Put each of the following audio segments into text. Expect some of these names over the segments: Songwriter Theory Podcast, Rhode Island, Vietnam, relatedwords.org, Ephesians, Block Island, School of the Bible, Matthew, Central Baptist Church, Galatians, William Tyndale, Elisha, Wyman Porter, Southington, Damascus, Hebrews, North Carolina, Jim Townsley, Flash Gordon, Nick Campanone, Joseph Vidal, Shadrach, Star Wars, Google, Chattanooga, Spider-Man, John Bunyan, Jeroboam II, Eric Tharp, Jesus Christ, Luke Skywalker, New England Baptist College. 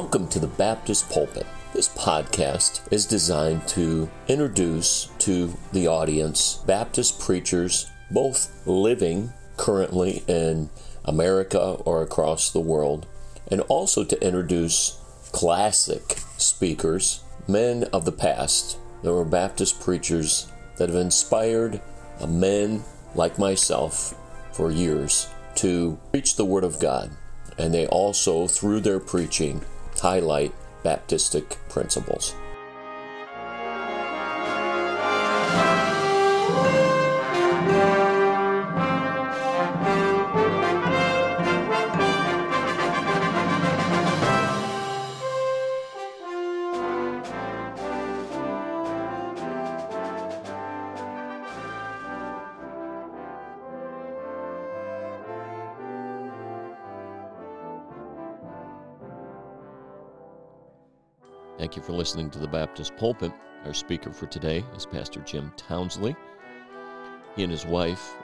Welcome to the Baptist Pulpit. This podcast is designed to introduce to the audience Baptist preachers, both living currently in America or across the world, and also to introduce classic speakers, men of the past. There were Baptist preachers that have inspired men like myself for years to preach the Word of God, and they also, through their preaching, highlight Baptistic principles. Thank you for listening to the Baptist Pulpit. Our speaker for today is Pastor Jim Townsley. He and his wife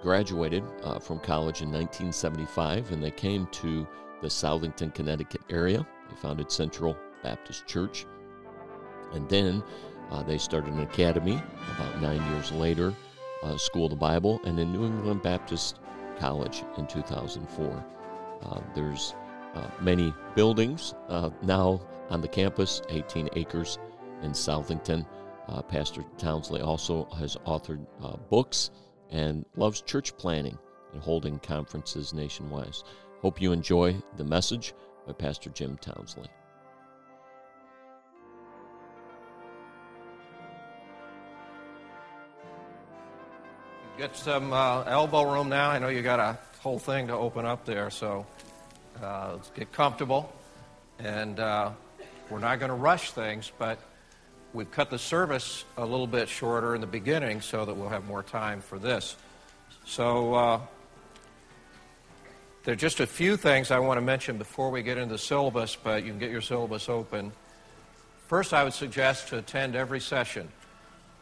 graduated from college in 1975, and they came to the Southington, Connecticut area. They founded Central Baptist Church, and then they started an academy about 9 years later, School of the Bible, and then New England Baptist College in 2004. There's many buildings now on the campus, 18 acres in Southington. Pastor Townsley also has authored books and loves church planning and holding conferences nationwide. Hope you enjoy the message by Pastor Jim Townsley. Get some elbow room now. I know you got a whole thing to open up there, so let's get comfortable. And we're not going to rush things, but we've cut the service a little bit shorter in the beginning so that we'll have more time for this. So there are just a few things I want to mention before we get into the syllabus, but you can get your syllabus open. First, I would suggest to attend every session.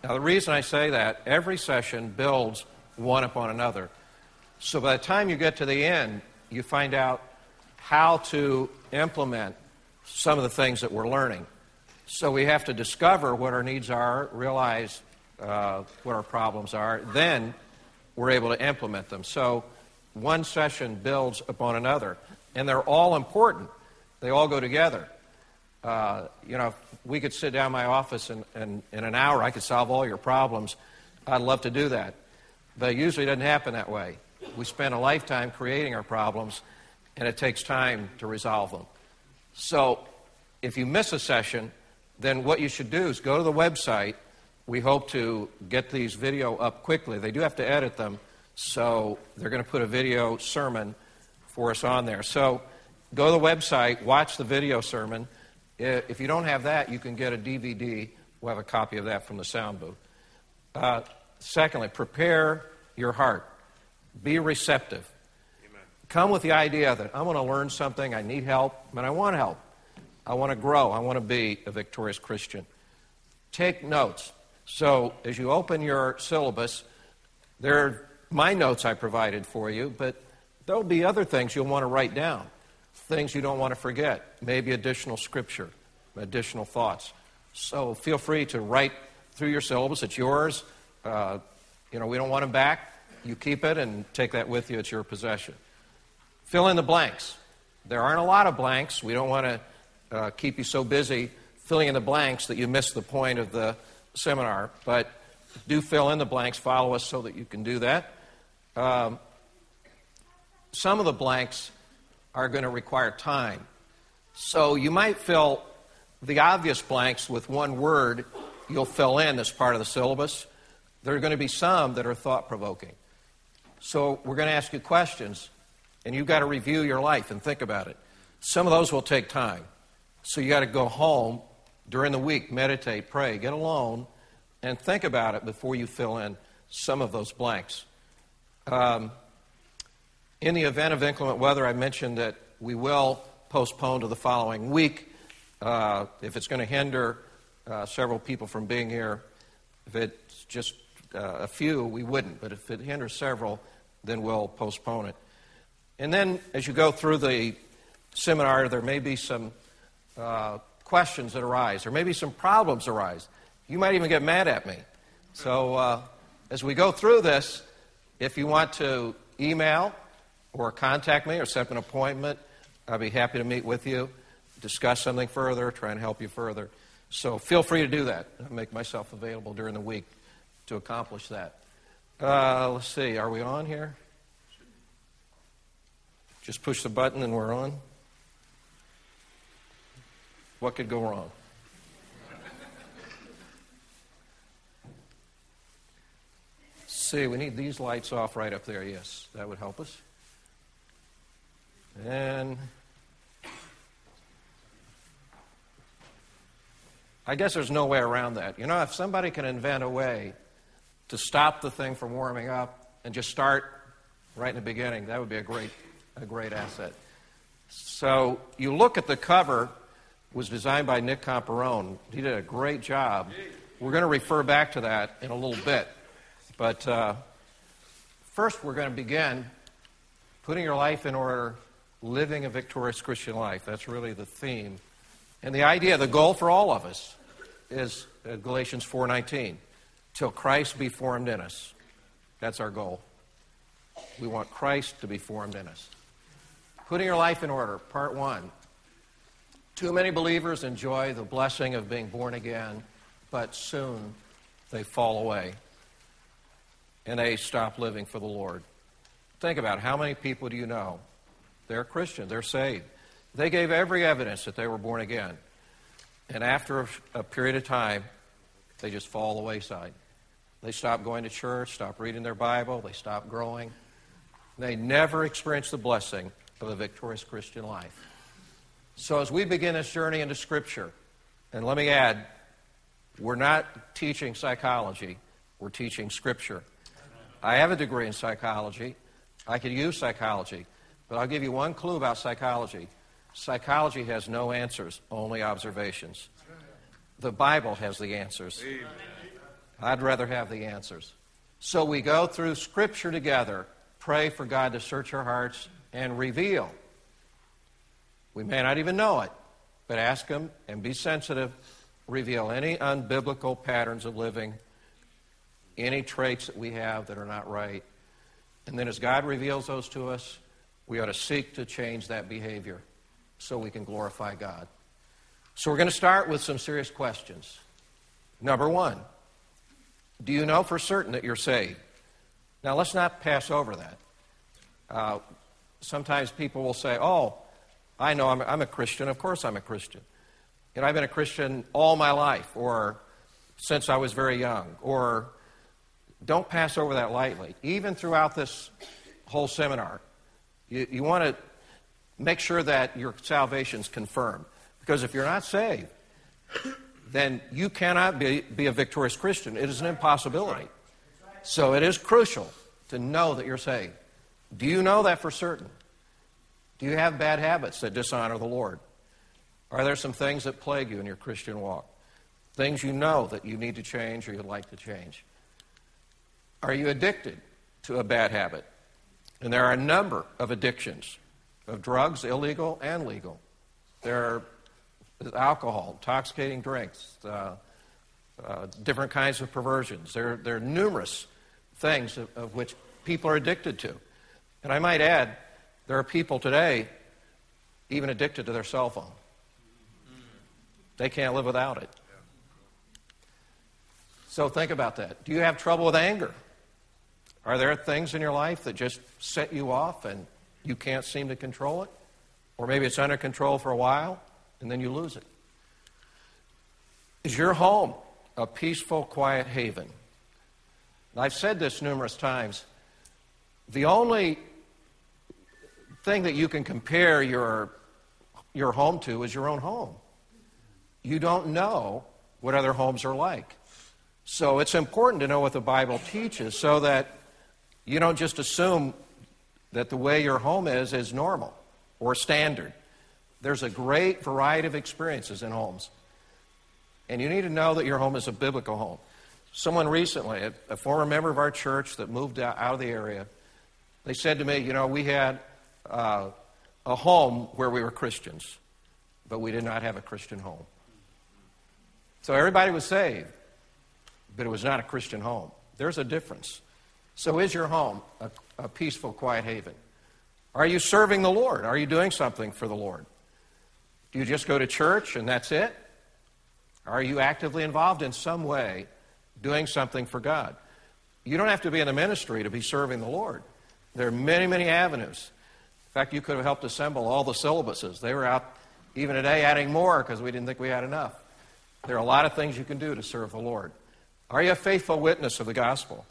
Now, the reason I say that, every session builds one upon another. So by the time you get to the end, you find out how to implement some of the things that we're learning. So we have to discover what our needs are, realize what our problems are, then we're able to implement them. So one session builds upon another, and they're all important. They all go together. You know, if we could sit down in my office and in an hour I could solve all your problems, I'd love to do that. But it usually doesn't happen that way. We spend a lifetime creating our problems, and it takes time to resolve them. So if you miss a session, then what you should do is go to the website. We hope to get these video up quickly. They do have to edit them, so they're going to put a video sermon for us on there. So go to the website, watch the video sermon. If you don't have that, you can get a DVD. We'll have a copy of that from the sound booth. Secondly, prepare your heart. Be receptive. Come with the idea that I'm going to learn something, I need help, and I want help. I want to grow. I want to be a victorious Christian. Take notes. So as you open your syllabus, there are my notes I provided for you, but there'll be other things you'll want to write down, things you don't want to forget, maybe additional scripture, additional thoughts. So feel free to write through your syllabus. It's yours. You know, we don't want them back. You keep it and take that with you. It's your possession. Fill in the blanks. There aren't a lot of blanks. We don't want to keep you so busy filling in the blanks that you miss the point of the seminar. But do fill in the blanks. Follow us so that you can do that. Some of the blanks are going to require time. So you might fill the obvious blanks with one word you'll fill in as part of the syllabus. There are going to be some that are thought-provoking. So we're going to ask you questions, and you've got to review your life and think about it. Some of those will take time. So you got to go home during the week, meditate, pray, get alone, and think about it before you fill in some of those blanks. In the event of inclement weather, I mentioned that we will postpone to the following week. If it's going to hinder several people from being here, if it's just a few, we wouldn't. But if it hinders several, then we'll postpone it. And then as you go through the seminar, there may be some questions that arise, or maybe some problems arise. You might even get mad at me. So as we go through this, if you want to email or contact me or set up an appointment, I'll be happy to meet with you, discuss something further, try and help you further. So feel free to do that. I'll make myself available during the week to accomplish that. Let's see, are we on here? Just push the button and we're on. What could go wrong? See, we need these lights off right up there. Yes, that would help us. And I guess there's no way around that. You know, if somebody can invent a way to stop the thing from warming up and just start right in the beginning, that would be a great asset. So you look at the cover. It was designed by Nick Campanone. He did a great job. We're going to refer back to that in a little bit. But first we're going to begin putting your life in order, living a victorious Christian life. That's really the theme. And the idea, the goal for all of us is Galatians 4:19, till Christ be formed in us. That's our goal. We want Christ to be formed in us. Putting your life in order, part one. Too many believers enjoy the blessing of being born again, but soon they fall away and they stop living for the Lord. Think about it. How many people do you know? They're Christian. They're saved. They gave every evidence that they were born again. And after a period of time, they just fall the wayside. They stop going to church, stop reading their Bible, they stop growing. They never experience the blessing of a victorious Christian life. So as we begin this journey into Scripture, and let me add, we're not teaching psychology, we're teaching Scripture. I have a degree in psychology. I could use psychology, but I'll give you one clue about psychology. Psychology has no answers, only observations. The Bible has the answers. Amen. I'd rather have the answers. So we go through Scripture together, pray for God to search our hearts and reveal. We may not even know it, but ask Him and be sensitive, reveal any unbiblical patterns of living, any traits that we have that are not right. And then as God reveals those to us, we ought to seek to change that behavior so we can glorify God. So we're going to start with some serious questions. Number one, do you know for certain that you're saved? Now, let's not pass over that. Sometimes people will say, oh, I know I'm a Christian. Of course I'm a Christian. And I've been a Christian all my life or since I was very young. Or don't pass over that lightly. Even throughout this whole seminar, you want to make sure that your salvation's confirmed. Because if you're not saved, then you cannot be a victorious Christian. It is an impossibility. So it is crucial to know that you're saved. Do you know that for certain? Do you have bad habits that dishonor the Lord? Are there some things that plague you in your Christian walk? Things you know that you need to change or you'd like to change? Are you addicted to a bad habit? And there are a number of addictions, of drugs, illegal and legal. There are alcohol, intoxicating drinks, different kinds of perversions. There are numerous things of which people are addicted to. And I might add, there are people today even addicted to their cell phone. They can't live without it. So think about that. Do you have trouble with anger? Are there things in your life that just set you off and you can't seem to control it? Or maybe it's under control for a while and then you lose it. Is your home a peaceful, quiet haven? And I've said this numerous times. The only thing that you can compare your home to is your own home. You don't know what other homes are like. So it's important to know what the Bible teaches so that you don't just assume that the way your home is normal or standard. There's a great variety of experiences in homes. And you need to know that your home is a biblical home. Someone recently, a former member of our church that moved out of the area, they said to me, you know, we had a home where we were Christians. but we did not have a Christian home. So everybody was saved, but it was not a Christian home. There's a difference. So is your home a peaceful, quiet haven? Are you serving the Lord? Are you doing something for the Lord? Do you just go to church and that's it? Are you actively involved in some way doing something for God? You don't have to be in the ministry to be serving the Lord. There are many, many avenues. In fact, you could have helped assemble all the syllabuses. They were out even today adding more because we didn't think we had enough. There are a lot of things you can do to serve the Lord. Are you a faithful witness of the gospel?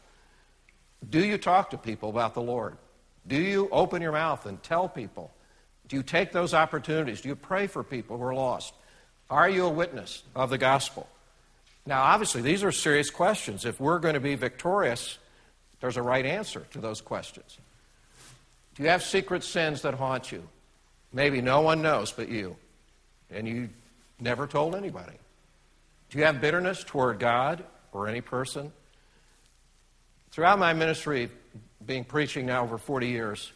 Do you talk to people about the Lord? Do you open your mouth and tell people? Do you take those opportunities? Do you pray for people who are lost? Are you a witness of the gospel? Now, obviously, these are serious questions. If we're going to be victorious, there's a right answer to those questions. Do you have secret sins that haunt you? Maybe no one knows but you, and you never told anybody. Do you have bitterness toward God or any person? Throughout my ministry, being preaching now over 40 years,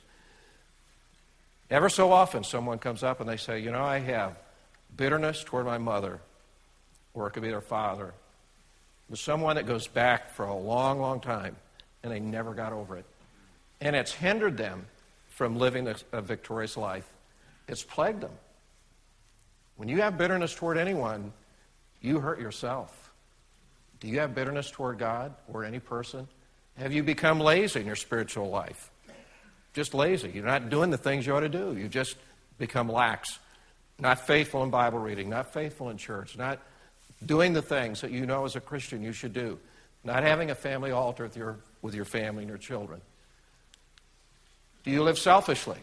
ever so often someone comes up and they say, you know, I have bitterness toward my mother, or it could be their father. It was someone that goes back for a long, long time, and they never got over it. And it's hindered them from living a victorious life. It's plagued them. When you have bitterness toward anyone, you hurt yourself. Do you have bitterness toward God or any person? Have you become lazy in your spiritual life? Just lazy. You're not doing the things you ought to do. You just become lax. Not faithful in Bible reading, not faithful in church, not doing the things that you know as a Christian you should do, not having a family altar with your family and your children. Do you live selfishly?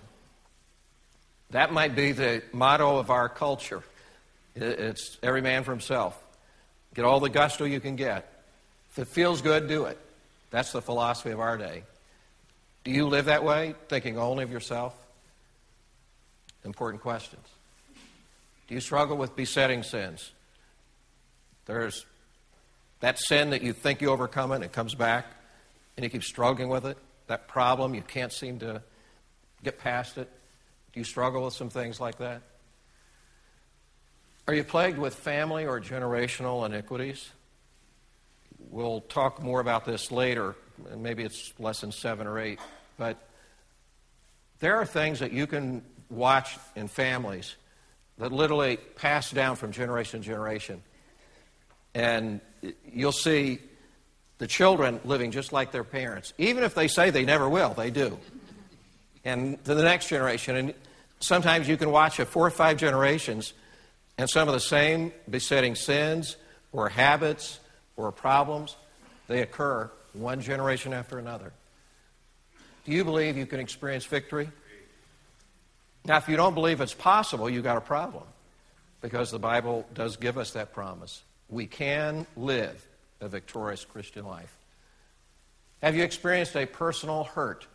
That might be the motto of our culture. It's every man for himself. Get all the gusto you can get. If it feels good, do it. That's the philosophy of our day. Do you live that way, thinking only of yourself? Important questions. Do you struggle with besetting sins? There's that sin that you think you overcome it, and it comes back, and you keep struggling with it. That problem, you can't seem to get past it. Do you struggle with some things like that? Are you plagued with family or generational iniquities? We'll talk more about this later, and maybe it's lesson 7 or 8, but there are things that you can watch in families that literally pass down from generation to generation, and you'll see the children living just like their parents, even if they say they never will, they do, and to the next generation, and sometimes you can watch it 4 or 5 generations, and some of the same besetting sins or habits or problems, they occur one generation after another. Do you believe you can experience victory? Now, if you don't believe it's possible, you've got a problem, because the Bible does give us that promise. We can live a victorious Christian life. Have you experienced a personal hurt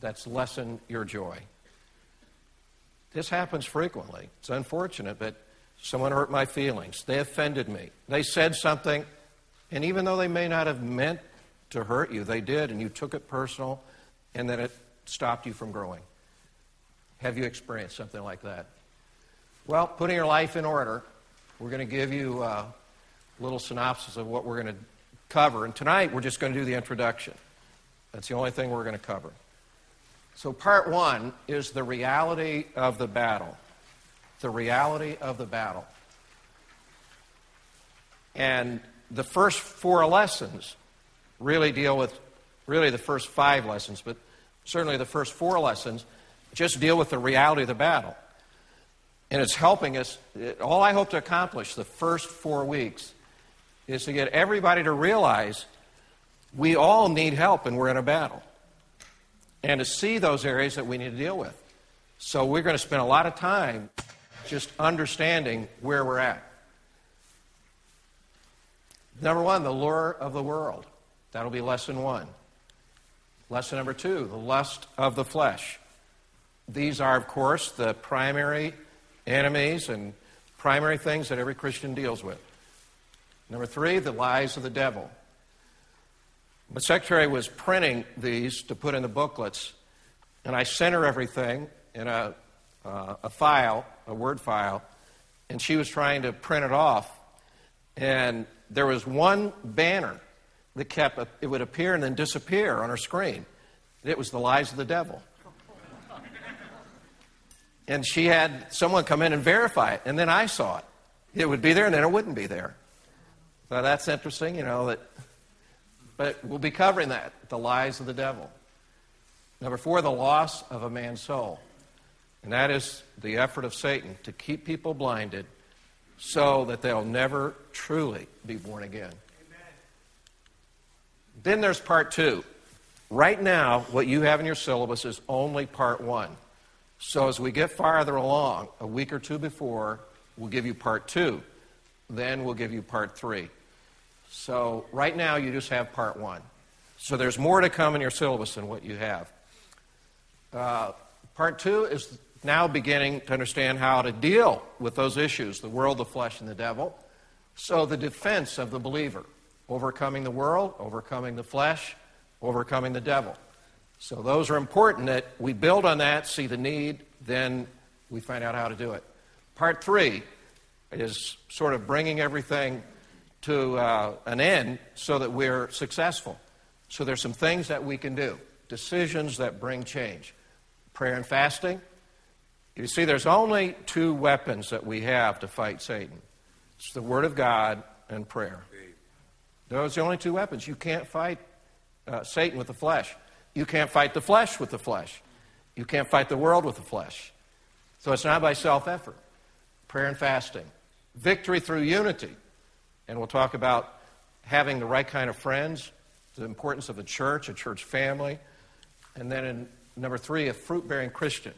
that's lessened your joy? This happens frequently. It's unfortunate, but someone hurt my feelings. They offended me. They said something. And even though they may not have meant to hurt you, they did, and you took it personal, and then it stopped you from growing. Have you experienced something like that? Well, putting your life in order, we're going to give you a little synopsis of what we're going to cover. And tonight, we're just going to do the introduction. That's the only thing we're going to cover. So part 1 is the reality of the battle. The reality of the battle. And the first 4 lessons really deal with, really the first 5 lessons, but certainly the first 4 lessons just deal with the reality of the battle. And it's helping us. All I hope to accomplish the first 4 weeks is to get everybody to realize we all need help and we're in a battle, and to see those areas that we need to deal with. So we're going to spend a lot of time just understanding where we're at. Number 1, the lure of the world. That'll be lesson 1. Lesson number 2, the lust of the flesh. These are, of course, the primary enemies and primary things that every Christian deals with. Number 3, the lies of the devil. My secretary was printing these to put in the booklets, and I sent her everything in a Word file, and she was trying to print it off, and there was one banner that kept, it would appear and then disappear on her screen. It was the lies of the devil. And she had someone come in and verify it, and then I saw it. It would be there, and then it wouldn't be there. So that's interesting, you know, that, but we'll be covering that, the lies of the devil. Number four, the loss of a man's soul. And that is the effort of Satan to keep people blinded so that they'll never truly be born again. Amen. Then there's part two. Right now, what you have in your syllabus is only part one. So as we get farther along, a week or two before, we'll give you part two. Then we'll give you part three. So right now, you just have part one. So there's more to come in your syllabus than what you have. Part two is now beginning to understand how to deal with those issues, the world, the flesh, and the devil. So the defense of the believer, overcoming the world, overcoming the flesh, overcoming the devil. So those are important that we build on that, see the need, then we find out how to do it. Part three is sort of bringing everything to an end so that we're successful. So there's some things that we can do, decisions that bring change. Prayer and fasting. You see, there's only two weapons that we have to fight Satan. It's the Word of God and prayer. Those are the only two weapons. You can't fight Satan with the flesh. You can't fight the flesh with the flesh. You can't fight the world with the flesh. So it's not by self-effort. Prayer and fasting. Victory through unity. And we'll talk about having the right kind of friends, the importance of a church family, and then in number three, a fruit-bearing Christian.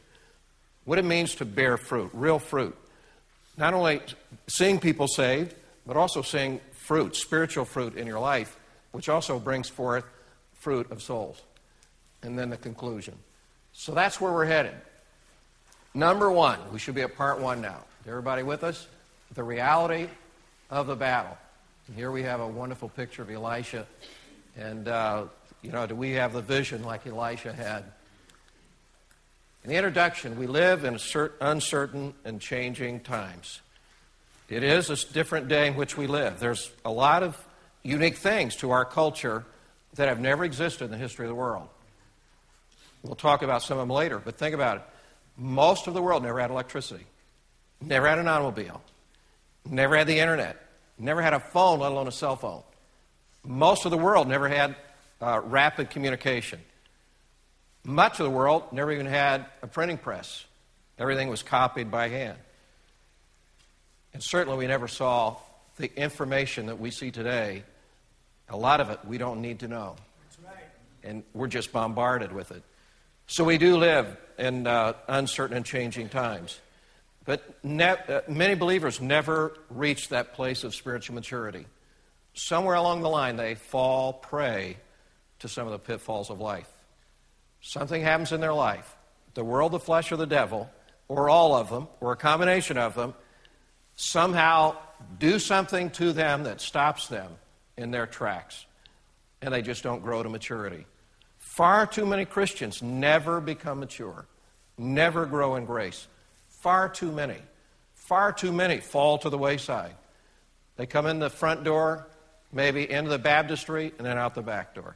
What it means to bear fruit, real fruit. Not only seeing people saved, but also seeing fruit, spiritual fruit in your life, which also brings forth fruit of souls. And then the conclusion. So that's where we're headed. Number one, we should be at part one now. Everybody with us? The reality of the battle. And here we have a wonderful picture of Elisha. And, you know, do we have the vision like Elisha had? In the introduction, we live in uncertain and changing times. It is a different day in which we live. There's a lot of unique things to our culture that have never existed in the history of the world. We'll talk about some of them later, but think about it. Most of the world never had electricity, never had an automobile, never had the internet, never had a phone, let alone a cell phone. Most of the world never had rapid communication. Much of the world never even had a printing press. Everything was copied by hand. And certainly we never saw the information that we see today. A lot of it we don't need to know. That's right. And we're just bombarded with it. So we do live in uncertain and changing times. But many believers never reach that place of spiritual maturity. Somewhere along the line, they fall prey to some of the pitfalls of life. Something happens in their life, the world, the flesh, or the devil, or all of them, or a combination of them, somehow do something to them that stops them in their tracks, and they just don't grow to maturity. Far too many Christians never become mature, never grow in grace. Far too many fall to the wayside. They come in the front door, maybe into the baptistry, and then out the back door.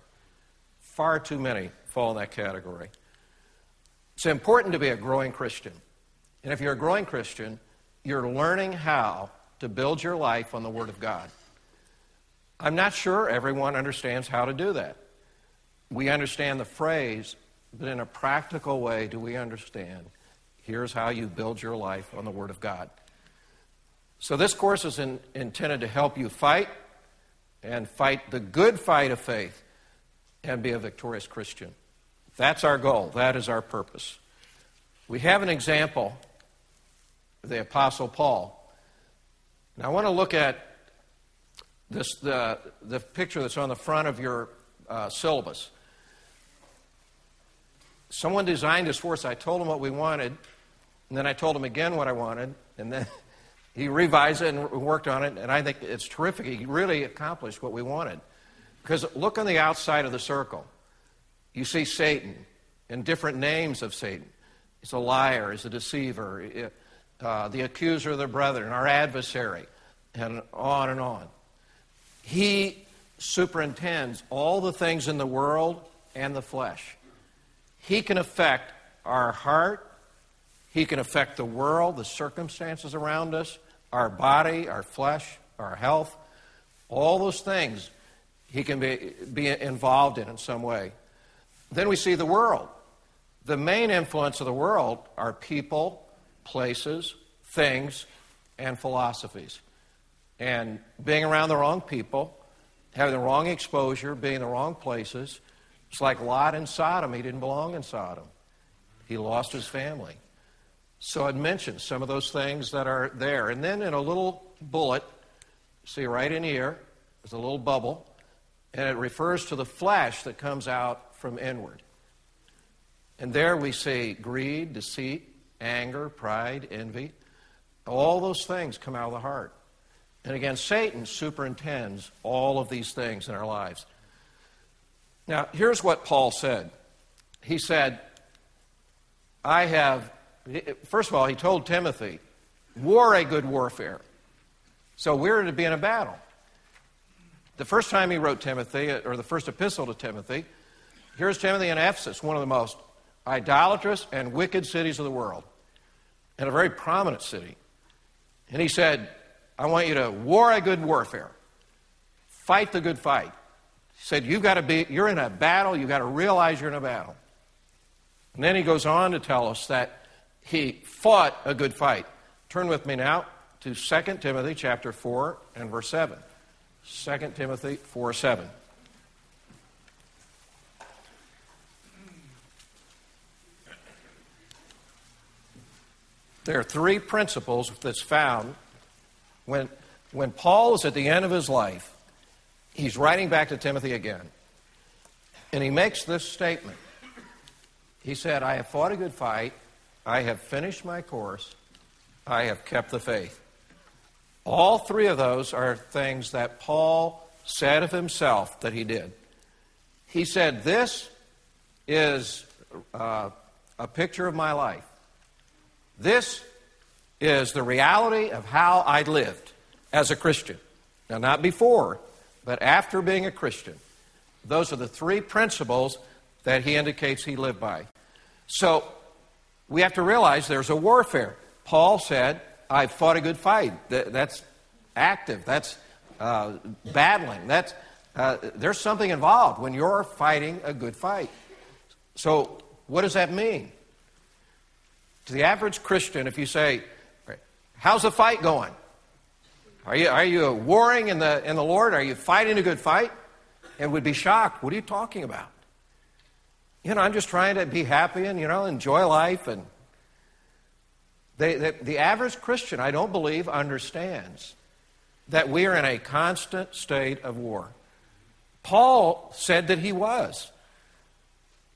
Far too many fall in that category. It's important to be a growing Christian. And if you're a growing Christian, you're learning how to build your life on the Word of God. I'm not sure everyone understands how to do that. We understand the phrase, but in a practical way do we understand here's how you build your life on the Word of God. So this course is intended to help you fight the good fight of faith, and be a victorious Christian. That's our goal. That is our purpose. We have an example, the Apostle Paul. Now I want to look at this the picture that's on the front of your syllabus. Someone designed this for us. I told him what we wanted, and then I told him again what I wanted, and then he revised it and worked on it, and I think it's terrific. He really accomplished what we wanted. Because look on the outside of the circle. You see Satan and different names of Satan. He's a liar. He's a deceiver. the accuser of the brethren, our adversary, and on and on. He superintends all the things in the world and the flesh. He can affect our heart. He can affect the world, the circumstances around us, our body, our flesh, our health. All those things he can be involved in some way. Then we see the world. The main influence of the world are people, places, things, and philosophies. And being around the wrong people, having the wrong exposure, being in the wrong places. It's like Lot in Sodom. He didn't belong in Sodom. He lost his family. So I'd mentioned some of those things that are there. And then in a little bullet, see right in here, there's a little bubble, and it refers to the flesh that comes out from inward. And there we see greed, deceit, anger, pride, envy. All those things come out of the heart. And again, Satan superintends all of these things in our lives. Now, here's what Paul said. He said, first of all, he told Timothy, war a good warfare. So we're to be in a battle. The first time he wrote Timothy, or the first epistle to Timothy, here's Timothy in Ephesus, one of the most idolatrous and wicked cities of the world, and a very prominent city. And he said, I want you to war a good warfare. Fight the good fight. He said, you're in a battle, you've got to realize you're in a battle. And then he goes on to tell us that he fought a good fight. Turn with me now to 2 Timothy chapter 4 and verse 7. 2 Timothy 4:7. There are three principles that's found when Paul is at the end of his life. He's writing back to Timothy again, and he makes this statement. He said, I have fought a good fight, I have finished my course, I have kept the faith. All three of those are things that Paul said of himself that he did. He said, this is a picture of my life. This is the reality of how I lived as a Christian. Now, not before, but after being a Christian. Those are the three principles that he indicates he lived by. So we have to realize there's a warfare. Paul said, I've fought a good fight. That's active. That's battling. There's something involved when you're fighting a good fight. So what does that mean? To the average Christian, if you say, how's the fight going? Are you warring in the Lord? Are you fighting a good fight? And would be shocked. What are you talking about? You know, I'm just trying to be happy and, enjoy life. And the average Christian, I don't believe, understands that we are in a constant state of war. Paul said that he was.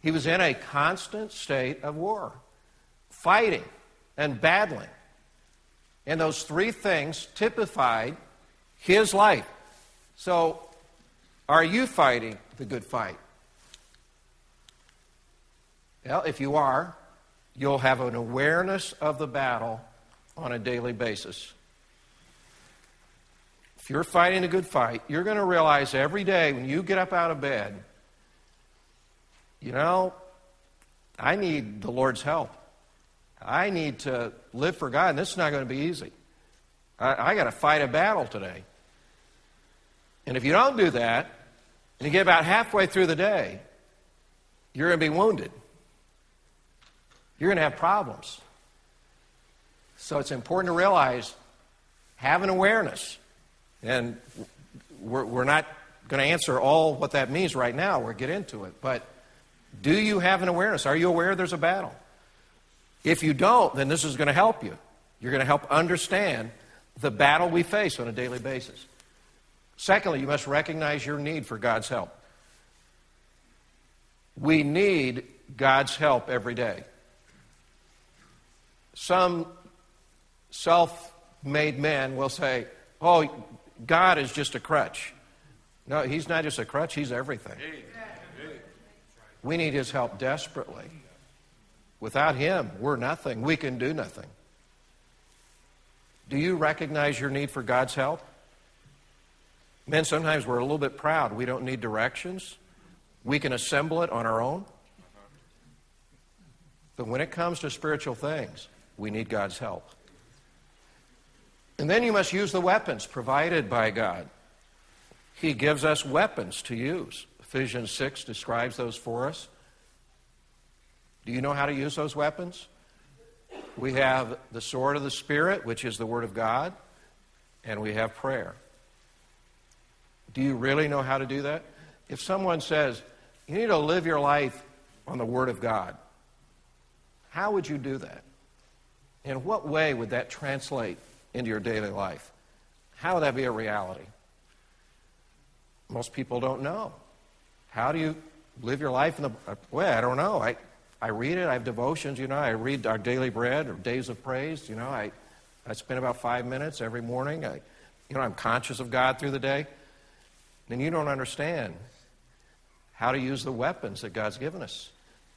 He was in a constant state of war, fighting and battling. And those three things typified his life. So, are you fighting the good fight? Well, if you are, you'll have an awareness of the battle on a daily basis. If you're fighting a good fight, you're going to realize every day when you get up out of bed, I need the Lord's help. I need to live for God, and this is not going to be easy. I got to fight a battle today. And if you don't do that, and you get about halfway through the day, you're going to be wounded. You're going to have problems. So it's important to realize, have an awareness. And we're not going to answer all what that means right now. We'll get into it. But do you have an awareness? Are you aware there's a battle? If you don't, then this is going to help you. You're going to help understand the battle we face on a daily basis. Secondly, you must recognize your need for God's help. We need God's help every day. Some self-made men will say, oh, God is just a crutch. No, he's not just a crutch, he's everything. We need his help desperately. Without him, we're nothing. We can do nothing. Do you recognize your need for God's help? Men, sometimes we're a little bit proud. We don't need directions. We can assemble it on our own. But when it comes to spiritual things, we need God's help. And then you must use the weapons provided by God. He gives us weapons to use. Ephesians 6 describes those for us. Do you know how to use those weapons? We have the sword of the Spirit, which is the Word of God, and we have prayer. Do you really know how to do that? If someone says, you need to live your life on the Word of God, how would you do that? In what way would that translate into your daily life? How would that be a reality? Most people don't know. How do you live your life in the way? I don't know. I read it. I have devotions, you know. I read Our Daily Bread or Days of Praise, you know. I spend about 5 minutes every morning. I'm conscious of God through the day. Then you don't understand how to use the weapons that God's given us.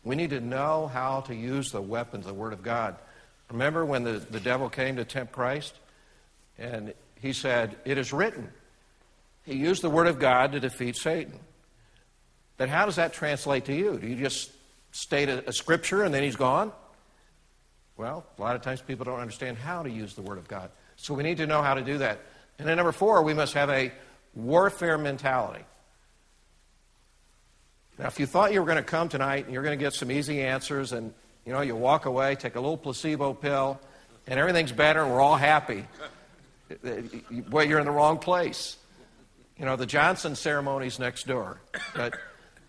We need to know how to use the weapons, the Word of God. Remember when the devil came to tempt Christ? And he said, it is written. He used the Word of God to defeat Satan. But how does that translate to you? Do you just state a scripture and then he's gone? Well, a lot of times people don't understand how to use the Word of God. So we need to know how to do that. And then number 4, we must have a warfare mentality. Now, if you thought you were going to come tonight and you're going to get some easy answers and, you know, you walk away, take a little placebo pill, and everything's better and we're all happy, boy, you're in the wrong place. You know, the Johnson ceremony's next door. But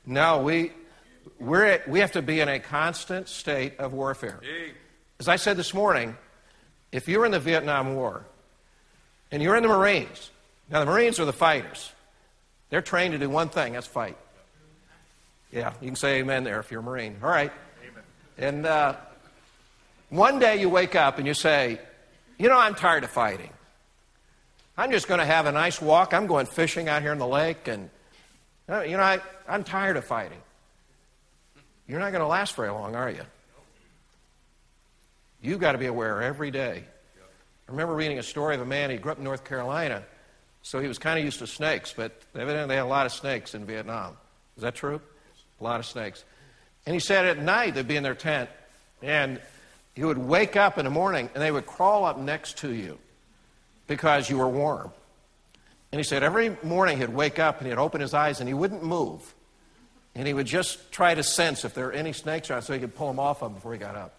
no, we have to be in a constant state of warfare. As I said this morning, if you were in the Vietnam War and you're in the Marines, now, the Marines are the fighters. They're trained to do one thing, that's fight. Yeah, you can say amen there if you're a Marine. All right. Amen. And one day you wake up and you say, you know, I'm tired of fighting. I'm just going to have a nice walk. I'm going fishing out here in the lake. And, you know, I'm tired of fighting. You're not going to last very long, are you? You've got to be aware every day. I remember reading a story of a man. He grew up in North Carolina. So he was kind of used to snakes, but evidently they had a lot of snakes in Vietnam. Is that true? A lot of snakes. And he said at night they'd be in their tent, and you would wake up in the morning, and they would crawl up next to you because you were warm. And he said every morning he'd wake up, and he'd open his eyes, and he wouldn't move. And he would just try to sense if there were any snakes around so he could pull them off of him before he got up.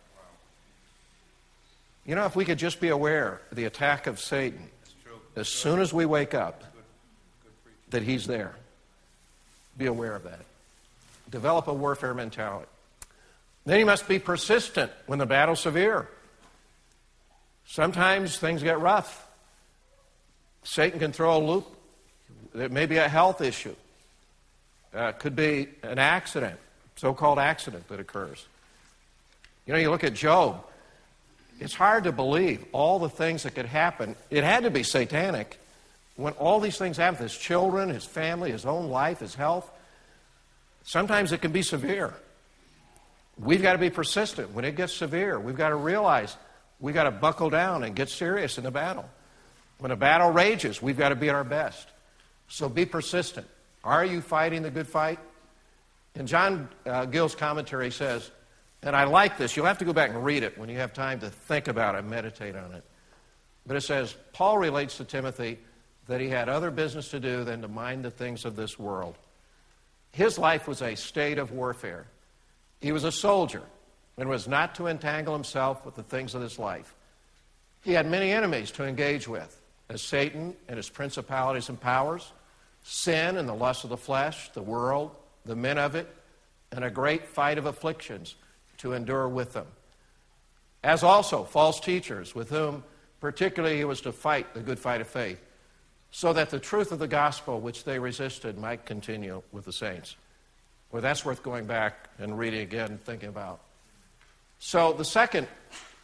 You know, if we could just be aware of the attack of Satan, as soon as we wake up, that he's there. Be aware of that. Develop a warfare mentality. Then you must be persistent when the battle's severe. Sometimes things get rough. Satan can throw a loop. It may be a health issue. It could be an accident, so-called accident that occurs. You know, you look at Job. It's hard to believe all the things that could happen. It had to be satanic when all these things happened. His children, his family, his own life, his health. Sometimes it can be severe. We've got to be persistent. When it gets severe, we've got to realize we've got to buckle down and get serious in the battle. When a battle rages, we've got to be at our best. So be persistent. Are you fighting the good fight? And John Gill's commentary says, and I like this. You'll have to go back and read it when you have time to think about it, meditate on it. But it says, Paul relates to Timothy that he had other business to do than to mind the things of this world. His life was a state of warfare. He was a soldier and was not to entangle himself with the things of this life. He had many enemies to engage with, as Satan and his principalities and powers, sin and the lust of the flesh, the world, the men of it, and a great fight of afflictions to endure with them, as also false teachers, with whom particularly he was to fight the good fight of faith, so that the truth of the gospel which they resisted might continue with the saints. Well, that's worth going back and reading again and thinking about. So the second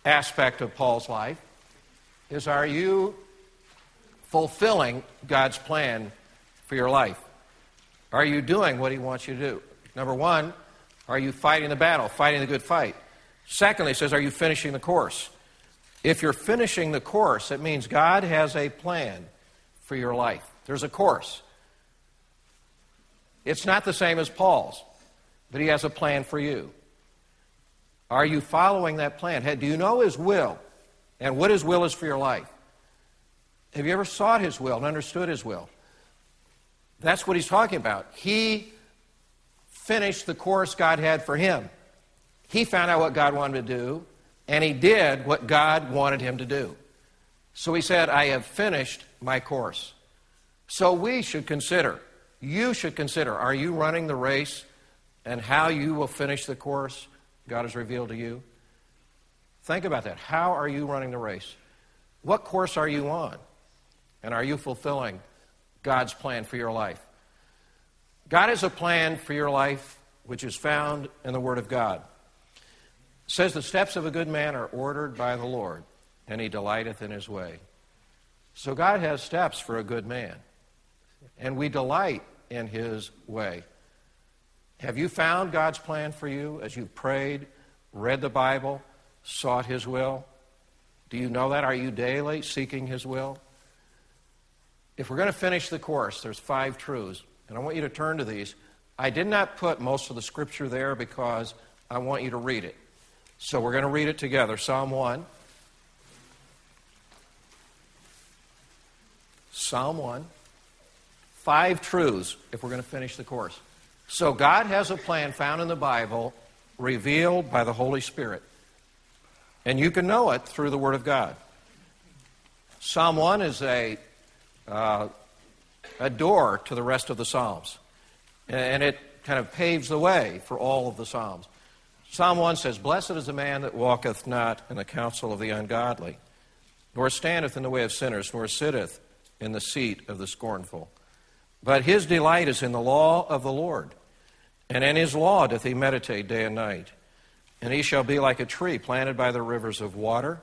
aspect of Paul's life is, are you fulfilling God's plan for your life? Are you doing what he wants you to do? Number one, are you fighting the battle, fighting the good fight? Secondly, it says, are you finishing the course? If you're finishing the course, it means God has a plan for your life. There's a course. It's not the same as Paul's, but he has a plan for you. Are you following that plan? Do you know his will and what his will is for your life? Have you ever sought his will and understood his will? That's what he's talking about. He finished the course God had for him. He found out what God wanted to do, and he did what God wanted him to do. So he said, I have finished my course. So we should consider, you should consider, are you running the race and how you will finish the course God has revealed to you? Think about that. How are you running the race? What course are you on? And are you fulfilling God's plan for your life? God has a plan for your life which is found in the Word of God. It says the steps of a good man are ordered by the Lord, and he delighteth in his way. So God has steps for a good man, and we delight in his way. Have you found God's plan for you as you prayed, read the Bible, sought his will? Do you know that? Are you daily seeking his will? If we're going to finish the course, there's 5 truths, and I want you to turn to these. I did not put most of the scripture there because I want you to read it. So we're going to read it together. Psalm 1. Psalm 1. 5 truths if we're going to finish the course. So God has a plan found in the Bible, revealed by the Holy Spirit. And you can know it through the Word of God. Psalm 1 is a door to the rest of the Psalms. And it kind of paves the way for all of the Psalms. Psalm 1 says, Blessed is the man that walketh not in the counsel of the ungodly, nor standeth in the way of sinners, nor sitteth in the seat of the scornful. But his delight is in the law of the Lord, and in his law doth he meditate day and night. And he shall be like a tree planted by the rivers of water,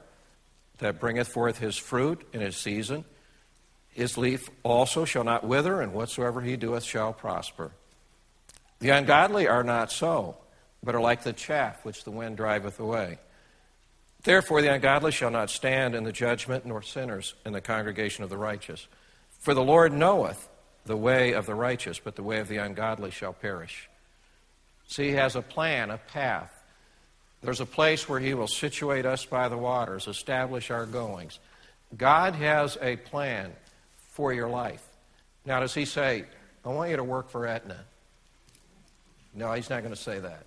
that bringeth forth his fruit in his season. His leaf also shall not wither, and whatsoever he doeth shall prosper. The ungodly are not so, but are like the chaff which the wind driveth away. Therefore the ungodly shall not stand in the judgment, nor sinners in the congregation of the righteous. For the Lord knoweth the way of the righteous, but the way of the ungodly shall perish. See, he has a plan, a path. There's a place where he will situate us by the waters, establish our goings. God has a plan for your life. Now, does he say, I want you to work for Aetna? No, he's not going to say that.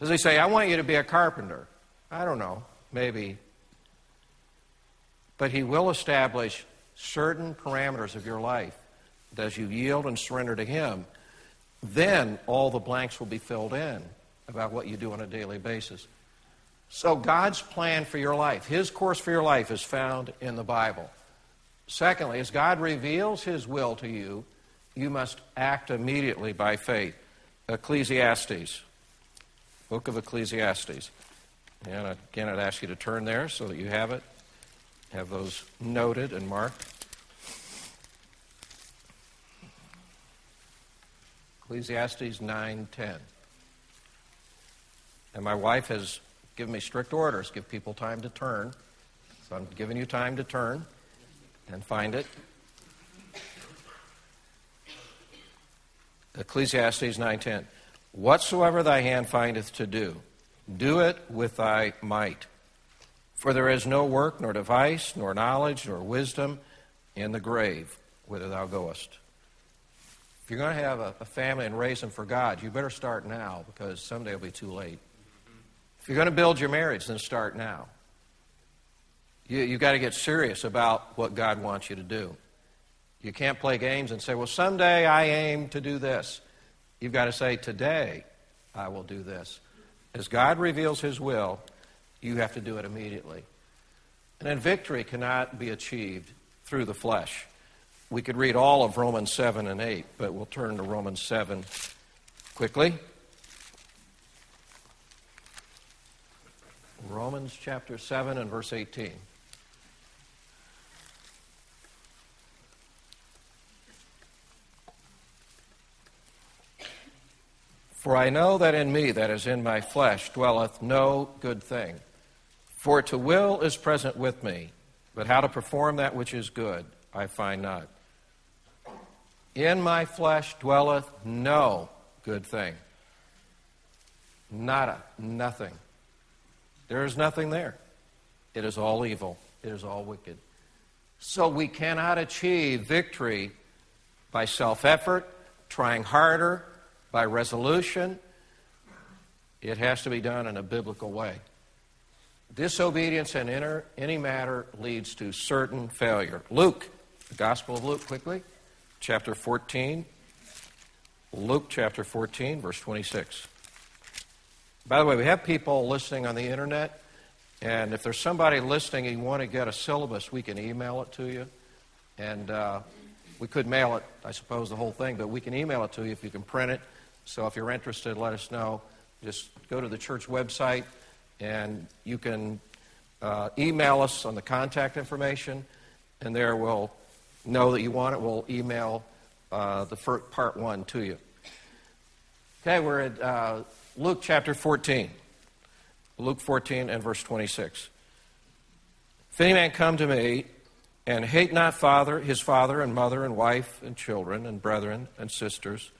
Does he say, I want you to be a carpenter? I don't know, maybe. But he will establish certain parameters of your life. As you yield and surrender to him, then all the blanks will be filled in about what you do on a daily basis. So God's plan for your life, his course for your life, is found in the Bible. Secondly, as God reveals his will to you, you must act immediately by faith. Ecclesiastes, book of Ecclesiastes. And again, I'd ask you to turn there so that you have it, have those noted and marked. Ecclesiastes 9:10. And my wife has given me strict orders, give people time to turn. So I'm giving you time to turn and find it. Ecclesiastes 9:10. Whatsoever thy hand findeth to do, do it with thy might. For there is no work, nor device, nor knowledge, nor wisdom in the grave, whither thou goest. If you're going to have a family and raise them for God, you better start now, because someday it'll be too late. If you're going to build your marriage, then start now. You've got to get serious about what God wants you to do. You can't play games and say, well, someday I aim to do this. You've got to say, today I will do this. As God reveals his will, you have to do it immediately. And then victory cannot be achieved through the flesh. We could read all of Romans 7 and 8, but we'll turn to Romans 7 quickly. Romans chapter 7 and verse 18. For I know that in me, that is in my flesh, dwelleth no good thing. For to will is present with me, but how to perform that which is good I find not. In my flesh dwelleth no good thing. Nada, nothing. There is nothing there. It is all evil. It is all wicked. So we cannot achieve victory by self-effort, trying harder, by resolution. It has to be done in a biblical way. Disobedience in any matter leads to certain failure. Luke, the Gospel of Luke, quickly, chapter 14. Luke chapter 14, verse 26. By the way, we have people listening on the internet, and if there's somebody listening and you want to get a syllabus, we can email it to you. And we could mail it, I suppose, the whole thing, but we can email it to you if you can print it. So if you're interested, let us know. Just go to the church website, and you can email us on the contact information, and there we'll know that you want it. We'll email the first part one to you. Okay, we're at Luke chapter 14, Luke 14 and verse 26. If any man come to me and hate not his father and mother and wife and children and brethren and sisters,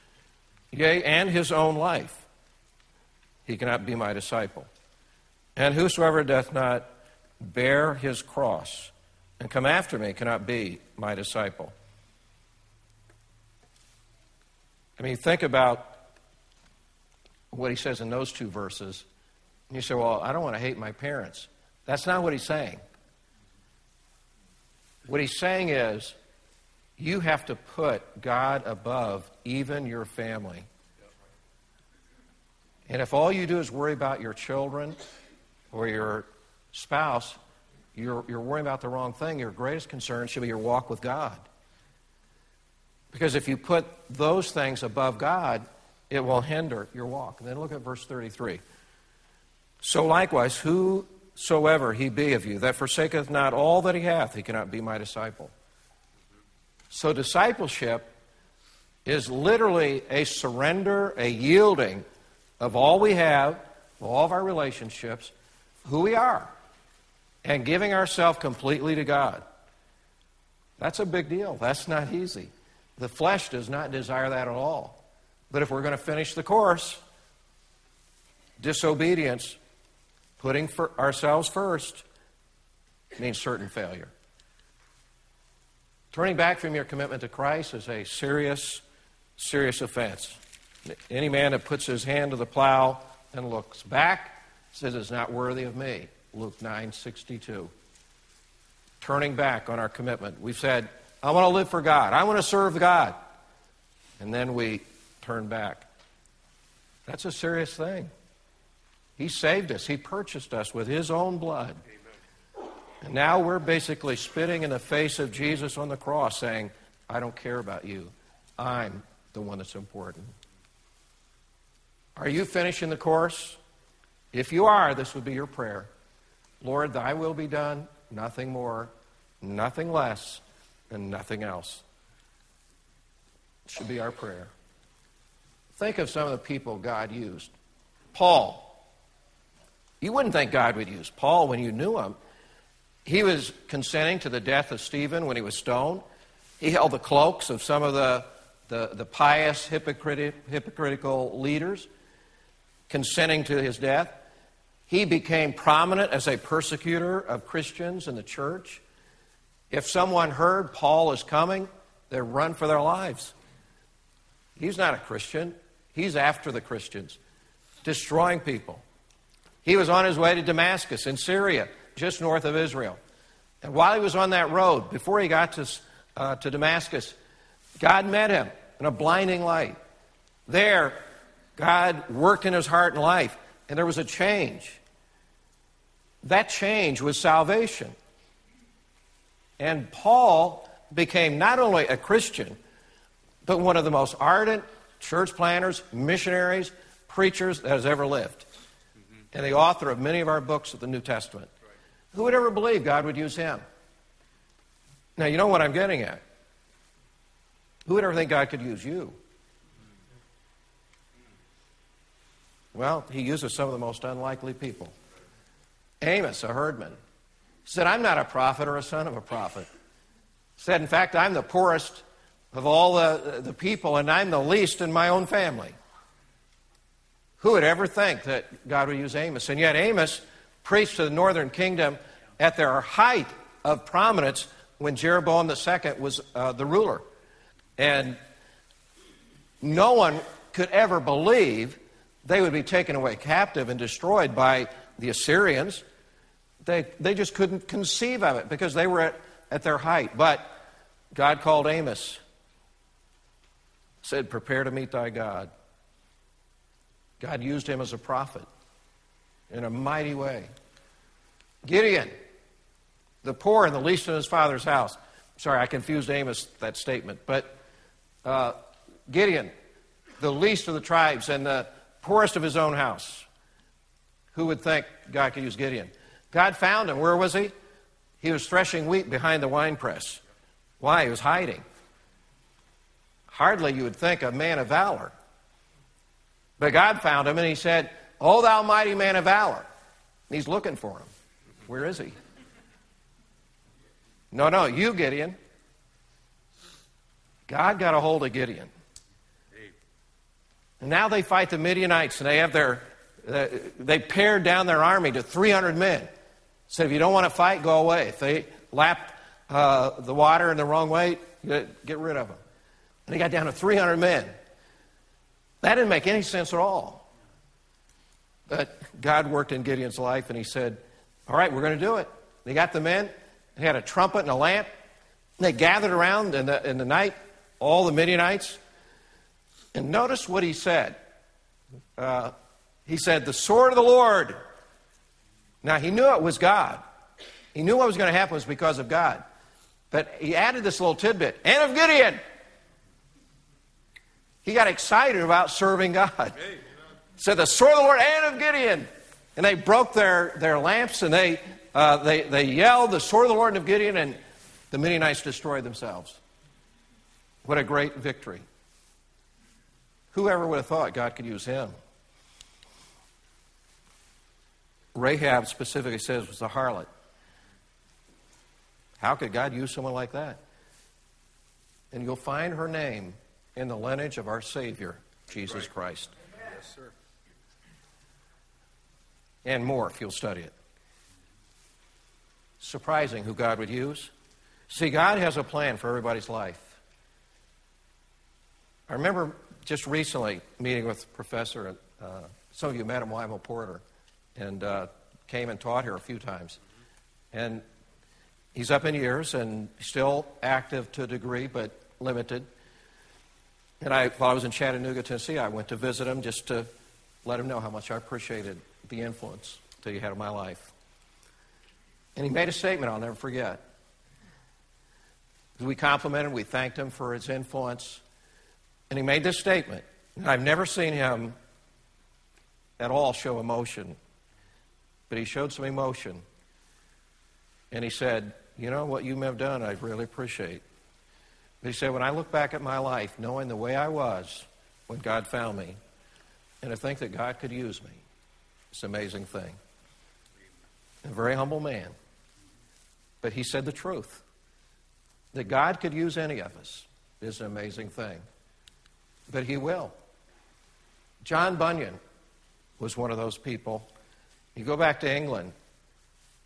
yea, and his own life, he cannot be my disciple. And whosoever doth not bear his cross and come after me cannot be my disciple. I mean, think about what he says in those two verses, and you say, well, I don't want to hate my parents. That's not what he's saying. What he's saying is, you have to put God above even your family. And if all you do is worry about your children or your spouse, you're worrying about the wrong thing. Your greatest concern should be your walk with God. Because if you put those things above God, it will hinder your walk. And then look at verse 33. So likewise, whosoever he be of you that forsaketh not all that he hath, he cannot be my disciple. So discipleship is literally a surrender, a yielding of all we have, all of our relationships, who we are, and giving ourselves completely to God. That's a big deal. That's not easy. The flesh does not desire that at all. But if we're going to finish the course, disobedience, putting for ourselves first, means certain failure. Turning back from your commitment to Christ is a serious, serious offense. Any man that puts his hand to the plow and looks back says it's not worthy of me. Luke 9:62. Turning back on our commitment. We've said, I want to live for God. I want to serve God. And then we turn back. That's a serious thing. He saved us. He purchased us with his own blood. Amen. And now we're basically spitting in the face of Jesus on the cross saying, I don't care about you. I'm the one that's important. Are you finishing the course? If you are, this would be your prayer. Lord, thy will be done, nothing more, nothing less, and nothing else. It should be our prayer. Think of some of the people God used. Paul. You wouldn't think God would use Paul when you knew him. He was consenting to the death of Stephen when he was stoned. He held the cloaks of some of the pious, hypocritical leaders, consenting to his death. He became prominent as a persecutor of Christians in the church. If someone heard Paul is coming, they'd run for their lives. He's not a Christian. He's after the Christians, destroying people. He was on his way to Damascus in Syria, just north of Israel. And while he was on that road, before he got to Damascus, God met him in a blinding light. There, God worked in his heart and life, and there was a change. That change was salvation. And Paul became not only a Christian, but one of the most ardent church planters, missionaries, preachers that has ever lived. And the author of many of our books of the New Testament. Who would ever believe God would use him? Now, you know what I'm getting at. Who would ever think God could use you? Well, he uses some of the most unlikely people. Amos, a herdman, said, I'm not a prophet or a son of a prophet. Said, in fact, I'm the poorest of all the people, and I'm the least in my own family. Who would ever think that God would use Amos? And yet Amos preached to the northern kingdom at their height of prominence when Jeroboam II was the ruler. And no one could ever believe they would be taken away captive and destroyed by the Assyrians. They just couldn't conceive of it because they were at their height. But God called Amos, said, prepare to meet thy God. God used him as a prophet in a mighty way. Gideon, the poor and the least in his father's house. Sorry, I confused Amos, that statement. But Gideon, the least of the tribes and the poorest of his own house. Who would think God could use Gideon? God found him. Where was he? He was threshing wheat behind the winepress. Why? He was hiding. Hardly, you would think, a man of valor. But God found him, and he said, O thou mighty man of valor. And he's looking for him. Where is he? No, you, Gideon. God got a hold of Gideon. And now they fight the Midianites, and they have they pared down their army to 300 men. Said, if you don't want to fight, go away. If they lap the water in the wrong way, get rid of them. And they got down to 300 men. That didn't make any sense at all. But God worked in Gideon's life, and he said, all right, we're going to do it. They got the men. They had a trumpet and a lamp. And they gathered around in the night, all the Midianites. And notice what he said. He said, the sword of the Lord. Now, he knew it was God. He knew what was going to happen was because of God. But he added this little tidbit, and of Gideon. He got excited about serving God. Said, the sword of the Lord and of Gideon. And they broke their lamps, and they yelled, the sword of the Lord and of Gideon, and the Midianites destroyed themselves. What a great victory. Whoever would have thought God could use him? Rahab specifically says was a harlot. How could God use someone like that? And you'll find her name in the lineage of our Savior, Jesus Christ. Yes, sir. And more if you'll study it. Surprising who God would use. See, God has a plan for everybody's life. I remember just recently meeting with a professor. Some of you met him, Wyman Porter, and came and taught here a few times. And he's up in years and still active to a degree, but limited. And while I was in Chattanooga, Tennessee, I went to visit him just to let him know how much I appreciated the influence that he had on my life. And he made a statement I'll never forget. We complimented, we thanked him for his influence. And he made this statement. I've never seen him at all show emotion, but he showed some emotion. And he said, you know, what you may have done, I really appreciate. He said, when I look back at my life, knowing the way I was when God found me, and to think that God could use me, it's an amazing thing. A very humble man. But he said the truth. That God could use any of us is an amazing thing. But he will. John Bunyan was one of those people. You go back to England.